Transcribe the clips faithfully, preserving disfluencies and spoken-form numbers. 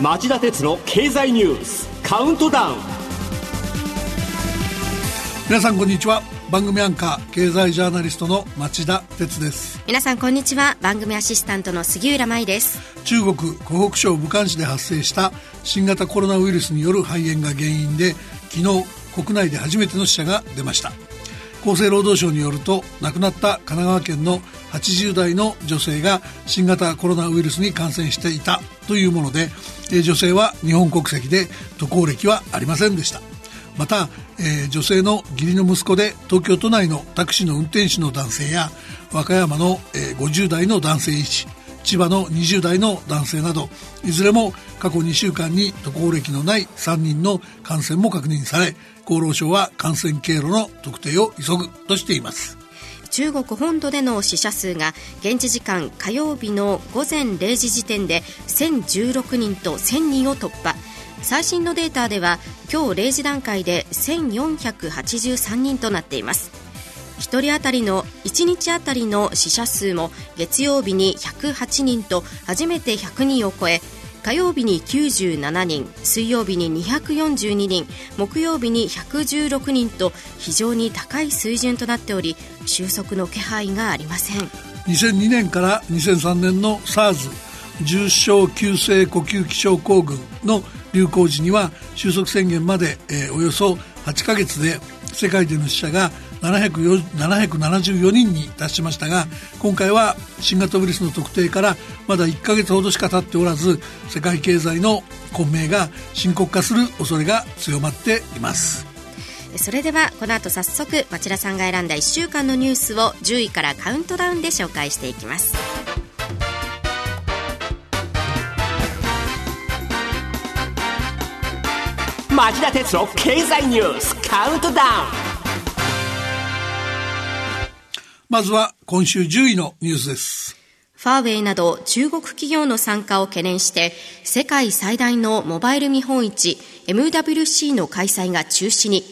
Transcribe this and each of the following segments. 町田鉄の経済ニュースカウントダウン。皆さんこんにちは。番組アンカー経済ジャーナリストの町田鉄です。皆さんこんにちは。番組アシスタントの杉浦舞です。中国湖北省武漢市で発生した新型コロナウイルスによる肺炎が原因で昨日国内で初めての死者が出ました。厚生労働省によると亡くなった神奈川県のはちじゅうだいの女性が新型コロナウイルスに感染していたというもので、女性は日本国籍で渡航歴はありませんでした。また、えー、女性の義理の息子で東京都内のタクシーの運転手の男性や和歌山の、えー、ごじゅうだいの男性医師、千葉のにじゅうだいの男性など、いずれも過去にしゅうかんに渡航歴のないさんにんの感染も確認され、厚労省は感染経路の特定を急ぐとしています。中国本土での死者数が現地時間火曜日の午前れいじ時点でせんじゅうろくにんとせんにんを突破。最新のデータでは今日れいじ段階でせんよんひゃくはちじゅうさんにんとなっています。ひとり当たりのいちにち当たりの死者数も月曜日にひゃくはちにんと初めてひゃくにんを超え、火曜日にきゅうじゅうななにん、水曜日ににひゃくよんじゅうににん、木曜日にひゃくじゅうろくにんと非常に高い水準となっており、収束の気配がありません。にせんにねんからにせんさんねんの SARS 重症急性呼吸器症候群の流行時には収束宣言まで、えー、およそはちかげつで世界での死者がななひゃくななじゅうよにんに達しましたが、今回は新型ウイルスの特定からまだいっかげつほどしか経っておらず、世界経済の混迷が深刻化する恐れが強まっています。それではこの後早速町田さんが選んだいっしゅうかんのニュースをじゅういからカウントダウンで紹介していきます。町田鉄の経済ニュースカウントダウン。まずは今週じゅういのニュースです。ファーウェイなど中国企業の参加を懸念して世界最大のモバイル見本市 エムダブリューシー の開催が中止に。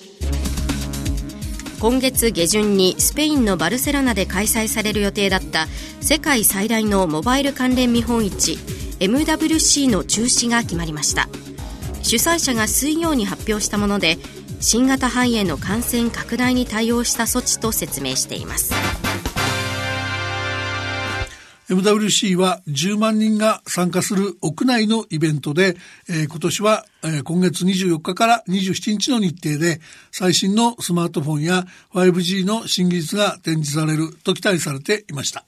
今月下旬にスペインのバルセロナで開催される予定だった世界最大のモバイル関連見本市 エムダブリューシー の中止が決まりました。主催者が水曜に発表したもので、新型肺炎の感染拡大に対応した措置と説明しています。 エムダブリューシー はじゅうまんにんが参加する屋内のイベントで、えー、今年は、えー、今月にじゅうよっかからにじゅうしちにちの日程で最新のスマートフォンや ファイブジー の新技術が展示されると期待されていました。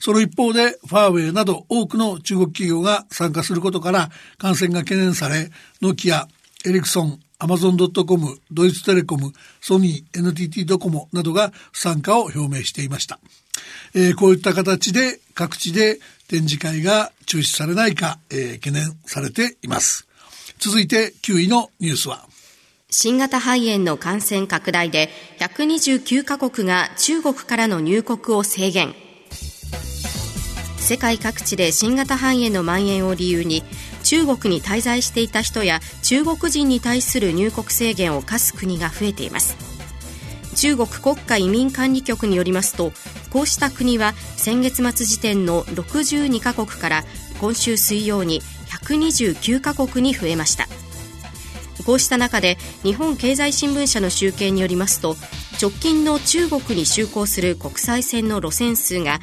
その一方でファーウェイなど多くの中国企業が参加することから感染が懸念され、ノキア、エリクソン、アマゾンドットコム、ドイツテレコム、ソニー、エヌティーティー ドコモなどが参加を表明していました。えー、こういった形で各地で展示会が中止されないか、えー、懸念されています。続いてきゅういのニュースは、新型肺炎の感染拡大でひゃくにじゅうきゅうかこくが中国からの入国を制限。世界各地で新型肺炎の蔓延を理由に中国に滞在していた人や中国人に対する入国制限を課す国が増えています。中国国家移民管理局によりますと、こうした国は先月末時点のろくじゅうにかこくから今週水曜にひゃくにじゅうきゅうかこくに増えました。こうした中で日本経済新聞社の集計によりますと、直近の中国に就航する国際線の路線数が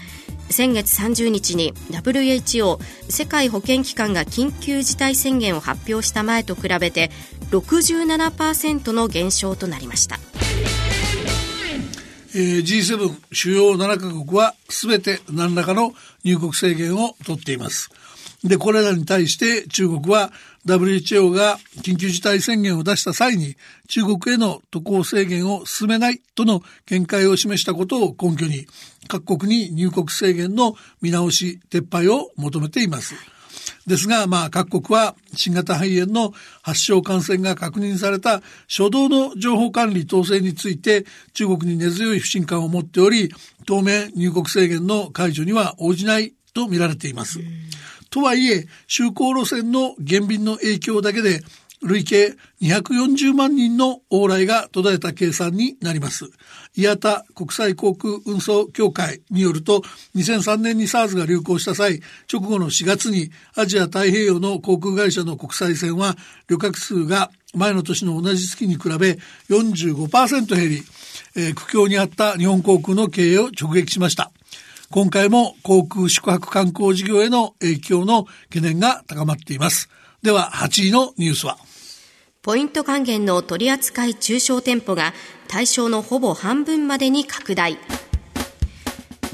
先月さんじゅうにちに ダブリューエイチオー 世界保健機関が緊急事態宣言を発表した前と比べて ろくじゅうななパーセント の減少となりました。えー、ジーセブン 主要ななかこくはすべて何らかの入国制限を取っています。で、これらに対して中国は ダブリューエイチオー が緊急事態宣言を出した際に中国への渡航制限を進めないとの見解を示したことを根拠に各国に入国制限の見直し撤廃を求めています。ですが、まあ、各国は新型肺炎の発症感染が確認された初動の情報管理統制について中国に根強い不信感を持っており、当面入国制限の解除には応じないと見られています。とはいえ、就航路線の減便の影響だけで累計にひゃくよんじゅうまんにんの往来が途絶えた計算になります。アイエーティーエー国際航空運送協会によると、にせんさんねんに SARS が流行した際、直後のしがつにアジア太平洋の航空会社の国際線は旅客数が前の年の同じ月に比べ よんじゅうごパーセント 減り、えー、苦境にあった日本航空の経営を直撃しました。今回も航空宿泊観光事業への影響の懸念が高まっています。でははちいのニュースは、ポイント還元の取扱い中小店舗が対象のほぼ半分までに拡大。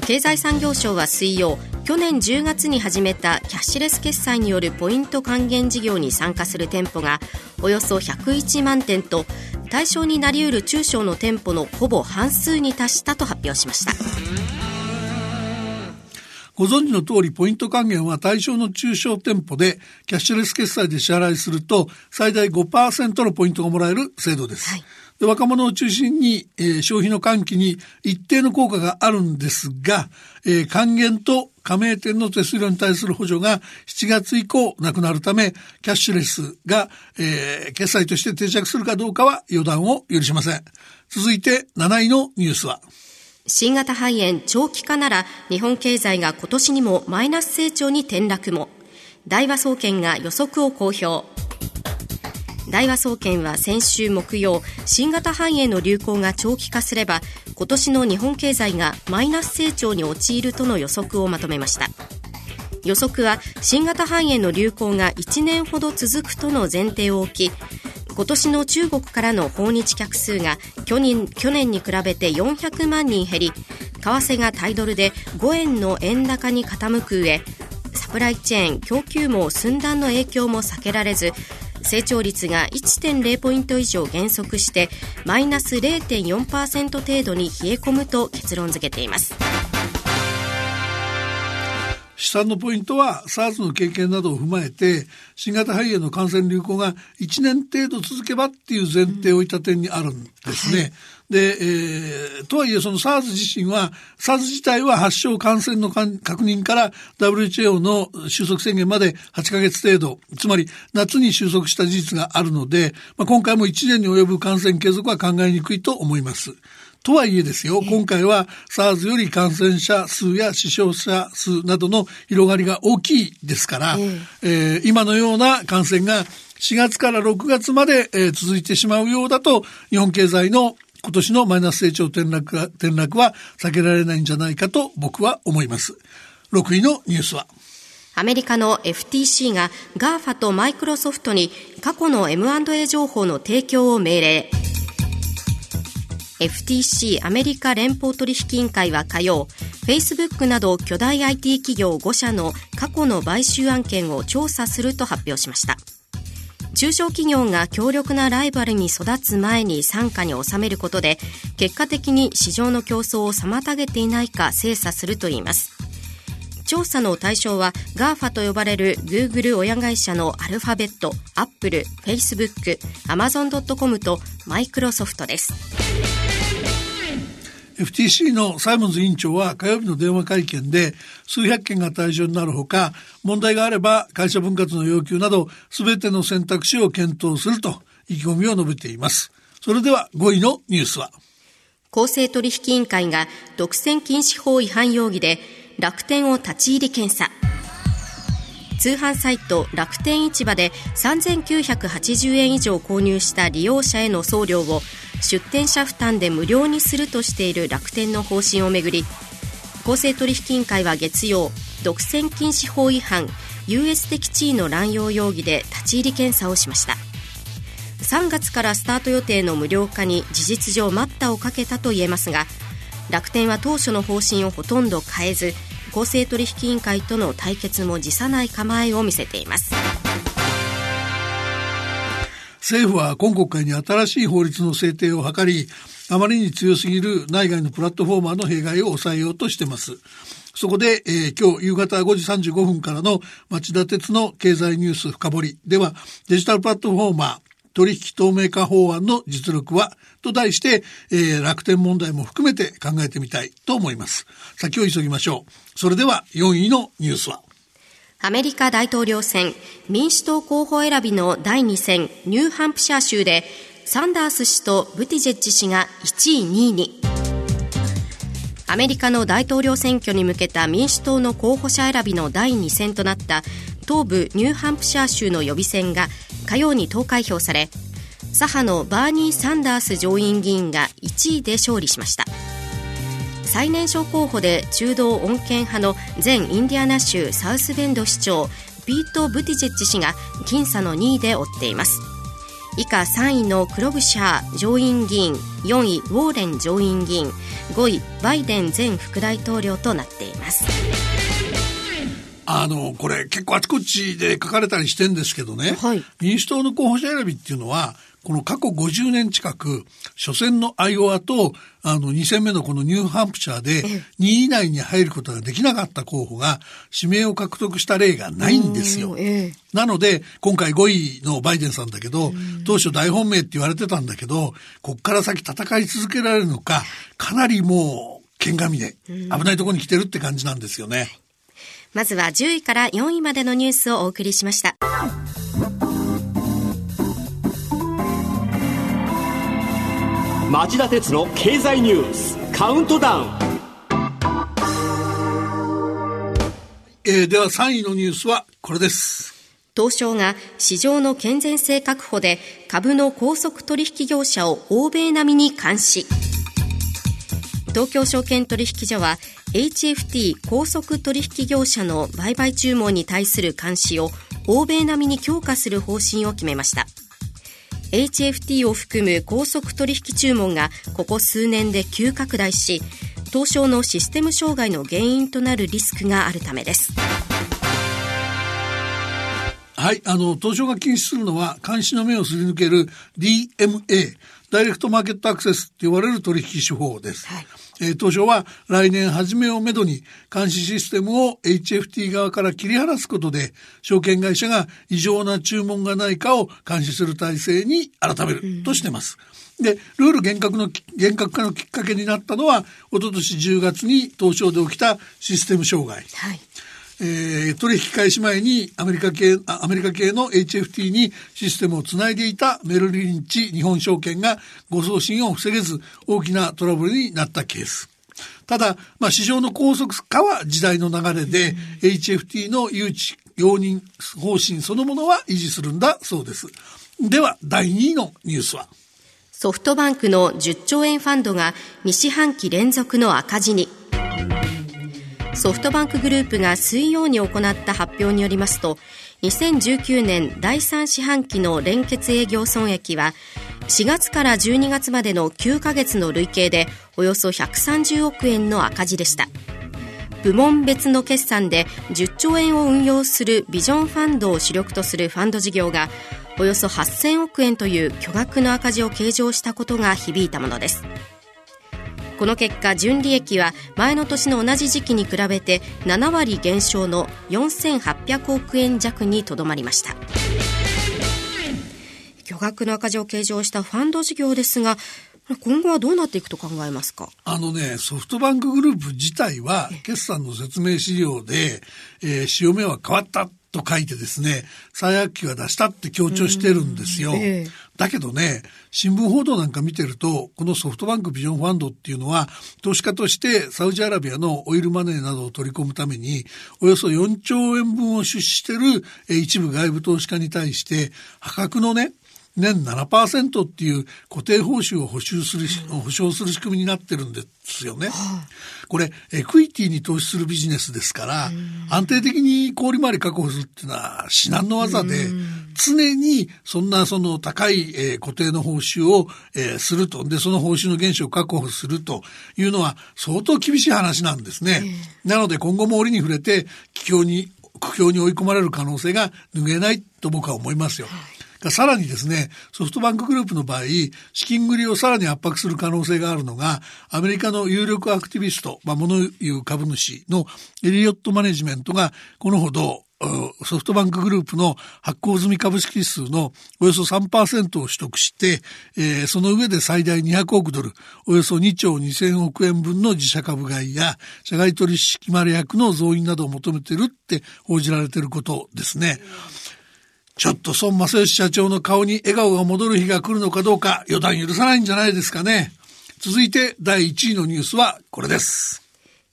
経済産業省は水曜、去年じゅうがつに始めたキャッシュレス決済によるポイント還元事業に参加する店舗がおよそひゃくいちまんてんと、対象になりうる中小の店舗のほぼ半数に達したと発表しました。ご存知の通り、ポイント還元は対象の中小店舗でキャッシュレス決済で支払いすると最大 ごパーセント のポイントがもらえる制度です。はい、で、若者を中心に、えー、消費の喚起に一定の効果があるんですが、えー、還元と加盟店の手数料に対する補助がしちがつ以降なくなるため、キャッシュレスが、えー、決済として定着するかどうかは予断を許しません。続いてなないのニュースは、新型肺炎長期化なら日本経済が今年にもマイナス成長に転落も。大和総研が予測を公表。大和総研は先週木曜、新型肺炎の流行が長期化すれば今年の日本経済がマイナス成長に陥るとの予測をまとめました。予測は新型肺炎の流行がいちねんほど続くとの前提を置き、今年の中国からの訪日客数が去年、去年に比べてよんひゃくまんにん減り、為替がタイドルでごえんの円高に傾く上、サプライチェーン供給網寸断の影響も避けられず、成長率が いってんれい ポイント以上減速してマイナス れいてんよんパーセント 程度に冷え込むと結論付けています。試算のポイントは SARS の経験などを踏まえて、新型肺炎の感染流行がいちねん程度続けばっていう前提を置いた点にあるんですね。うん、で、えー、とはいえその SARS 自身は SARS 自体は発症感染の確認から ダブリューエイチオー の収束宣言まではちかげつ程度、つまり夏に収束した事実があるので、まあ、今回もいちねんに及ぶ感染継続は考えにくいと思います。とはいえですよ、今回は SARS より感染者数や死傷者数などの広がりが大きいですから、うん、えー、今のような感染がしがつからろくがつまで、えー、続いてしまうようだと、日本経済の今年のマイナス成長転落は、転落は避けられないんじゃないかと僕は思います。ろくいのニュースは、アメリカの エフティーシー が ガーファ とマイクロソフトに過去の エムアンドエー 情報の提供を命令。エフティーシー アメリカ連邦取引委員会は火曜、Facebook など巨大 アイティー 企業ごしゃの過去の買収案件を調査すると発表しました。中小企業が強力なライバルに育つ前に傘下に収めることで、結果的に市場の競争を妨げていないか精査するといいます。調査の対象は ガーファ と呼ばれる Google 親会社のアルファベット、Apple、Facebook、アマゾンドットコム とマイクロソフトです。エフティーシー のサイモンズ委員長は火曜日の電話会見で、数百件が対象になるほか、問題があれば会社分割の要求など全ての選択肢を検討すると意気込みを述べています。それではごいのニュースは、公正取引委員会が独占禁止法違反容疑で楽天を立ち入り検査。通販サイト楽天市場でさんぜんきゅうひゃくはちじゅうえん以上購入した利用者への送料を出店者負担で無料にするとしている楽天の方針をめぐり、公正取引委員会は月曜、独占禁止法違反、優越的地位の乱用容疑で立ち入り検査をしました。さんがつからスタート予定の無料化に事実上待ったをかけたといえますが、楽天は当初の方針をほとんど変えず、公正取引委員会との対決も辞さない構えを見せています。政府は今国会に新しい法律の制定を図り、あまりに強すぎる内外のプラットフォーマーの弊害を抑えようとしています。そこで、えー、今日夕方ごじさんじゅうごふんからの町田鉄の経済ニュース深掘りでは、デジタルプラットフォーマー取引透明化法案の実力はと題して、えー、楽天問題も含めて考えてみたいと思います。先を急ぎましょう。それではよんいのニュースは、アメリカ大統領選民主党候補選びのだいに戦ニューハンプシャー州でサンダース氏とブティジェッジ氏がいちいにいに。アメリカの大統領選挙に向けた民主党の候補者選びのだいに戦となった東部ニューハンプシャー州の予備選が火曜に投開票され、左派のバーニー・サンダース上院議員がいちいで勝利しました。最年少候補で中道穏健派の前インディアナ州サウスベンド市長ピート・ブティジェッジ氏が僅差のにいで追っています。以下さんいのクロブシャー上院議員、よんいウォーレン上院議員、ごいバイデン前副大統領となっています。あのこれ結構あちこちで書かれたりしてんですけどね、はい、民主党の候補者選びっていうのはこの過去ごじゅうねん近く初戦のアイオワとあのに戦目のこのニューハンプシャーでにい以内に入ることができなかった候補が指名を獲得した例がないんですよ。なので今回ごいのバイデンさんだけど当初大本命って言われてたんだけど、こっから先戦い続けられるのか、かなりもう剣がみで危ないところに来てるって感じなんですよね。まずはじゅういからよんいまでのニュースをお送りしました。町田鉄の経済ニュースカウントダウン、えー、ではさんいのニュースはこれです。東証が市場の健全性確保で株の高速取引業者を欧米並みに監視。東京証券取引所は エイチエフティー 高速取引業者の売買注文に対する監視を欧米並みに強化する方針を決めました。エイチエフティー を含む高速取引注文がここ数年で急拡大し、東証のシステム障害の原因となるリスクがあるためです。はい、あの東証が禁止するのは監視の目をすり抜ける ディーエムエー、 ダイレクトマーケットアクセスって言われる取引手法です、はい。えー、東証は来年初めをめどに監視システムを エイチエフティー 側から切り離すことで証券会社が異常な注文がないかを監視する体制に改めるとしています、うん、でルール厳格の厳格化のきっかけになったのは一昨年じゅうがつに東証で起きたシステム障害、はい。えー、取引開始前にアメリカ系、アメリカ系の エイチエフティー にシステムをつないでいたメルリンチ日本証券が誤送信を防げず大きなトラブルになったケース。ただ、まあ、市場の高速化は時代の流れで、うん、エイチエフティー の誘致容認方針そのものは維持するんだそうです。ではだいにいのニュースは、ソフトバンクのじゅっちょうえんファンドがにしはんき連続の赤字に。ソフトバンクグループが水曜に行った発表によりますと、にせんじゅうきゅうねんだいさん四半期の連結営業損益はしがつからじゅうにがつまでのきゅうかげつの累計でおよそひゃくさんじゅうおくえんの赤字でした。部門別の決算でじゅっちょうえんを運用するビジョンファンドを主力とするファンド事業がおよそはっせんおくえんという巨額の赤字を計上したことが響いたものです。この結果、純利益は前の年の同じ時期に比べてななわり減少のよんせんはっぴゃくおくえん弱にとどまりました。巨額の赤字を計上したファンド事業ですが、今後はどうなっていくと考えますか？あのね、ソフトバンクグループ自体は決算の説明資料で、えー、潮目は変わったと書いてですね、最悪期は出したって強調してるんですよ、えー、だけどね、新聞報道なんか見てるとこのソフトバンクビジョンファンドっていうのは投資家としてサウジアラビアのオイルマネーなどを取り込むためにおよそよんちょうえんぶんを出資してる一部外部投資家に対して破格のね年 ななパーセント っていう固定報酬を補修する、保証する仕組みになってるんですよね。これエクイティに投資するビジネスですから安定的に小売回り確保するっていうのは至難の技で、常にそんなその高い、えー、固定の報酬を、えー、すると、でその報酬の原資を確保するというのは相当厳しい話なんですね。なので今後も折に触れて苦境に苦境に追い込まれる可能性が拭えないと僕は思いますよ。さらにですね、ソフトバンクグループの場合、資金繰りをさらに圧迫する可能性があるのが、アメリカの有力アクティビスト、まあ、物言う株主のエリオットマネジメントがこのほどソフトバンクグループの発行済み株式数のおよそ さんパーセント を取得して、えー、その上で最大にひゃくおくドル、およそにちょうにせんおくえん分の自社株買いや社外取引決まり役の増員などを求めてるって報じられていることですね。ちょっと孫正義社長の顔に笑顔が戻る日が来るのかどうか予断許さないんじゃないですかね。続いてだいいちいのニュースはこれです。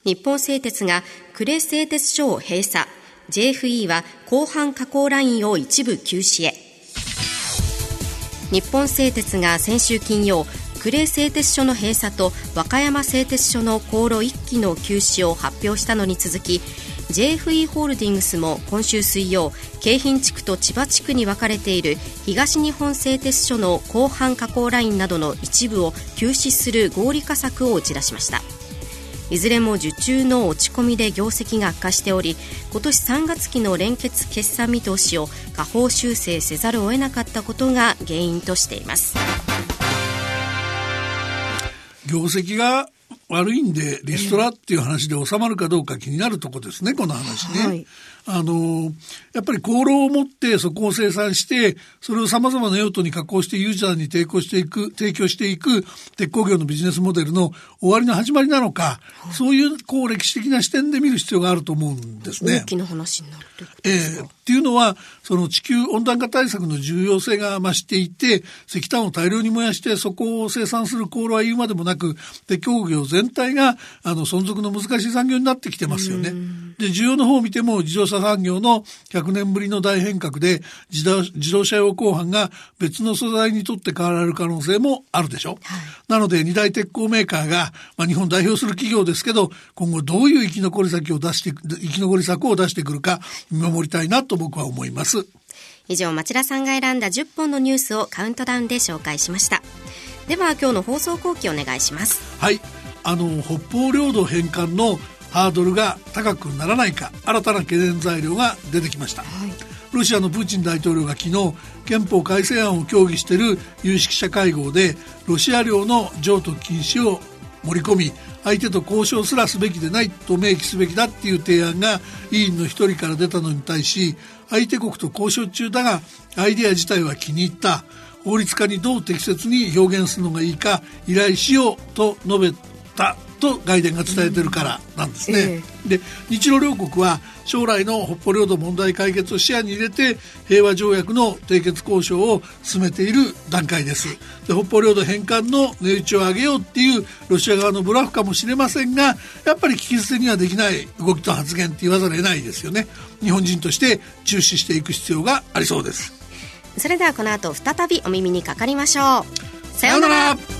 日本製鉄が呉製鉄所を閉鎖、 ジェイエフイー は広範加工ラインを一部休止へ。日本製鉄が先週金曜、呉製鉄所の閉鎖と和歌山製鉄所の高炉いっきの休止を発表したのに続き、 ジェイエフイー ホールディングスも今週水曜、京浜地区と千葉地区に分かれている東日本製鉄所の広範加工ラインなどの一部を休止する合理化策を打ち出しました。いずれも受注の落ち込みで業績が悪化しており、今年さんがつ期の連結決算見通しを下方修正せざるを得なかったことが原因としています。業績が悪いんでリストラっていう話で収まるかどうか気になるとこですね、この話ね、はい、あのやっぱり功労を持ってそこを生産してそれを様々な用途に加工してユーザーに提供していく提供していく鉄鋼業のビジネスモデルの終わりの始まりなのか、はい、そういう、 こう歴史的な視点で見る必要があると思うんですね。大きな話になるということですか、えー、っていうのはその地球温暖化対策の重要性が増していて、石炭を大量に燃やしてそこを生産する功労は言うまでもなく、鉄鋼業全体があの存続の難しい産業になってきてますよね。で、需要の方を見ても自動車産業のひゃくねんぶりの大変革で自動、 自動車用鋼板が別の素材にとって変わられる可能性もあるでしょ、はい、なので二大鉄鋼メーカーが、まあ、日本代表する企業ですけど、今後どういう生き残り先を出して生き残り策を出してくるか見守りたいなと僕は思います。以上、町田さんが選んだじゅっぽんのニュースをカウントダウンで紹介しました。では今日の放送後期お願いします。はい、あの北方領土返還のハードルが高くならないか、新たな懸念材料が出てきました、はい、ロシアのプーチン大統領が昨日、憲法改正案を協議している有識者会合でロシア領の譲渡禁止を盛り込み、相手と交渉すらすべきでないと明記すべきだっていう提案が委員の一人から出たのに対し、相手国と交渉中だがアイデア自体は気に入った、法律家にどう適切に表現するのがいいか依頼しようと述べたと外電が伝えてるからなんですね、えー、で、日露両国は将来の北方領土問題解決を視野に入れて平和条約の締結交渉を進めている段階です。で、北方領土返還の値打ちを上げようっていうロシア側のブラフかもしれませんが、やっぱり聞き捨てにはできない動きと発言って言わざるを得ないですよね。日本人として注視していく必要がありそうです。それではこの後再びお耳にかかりましょう。さようなら。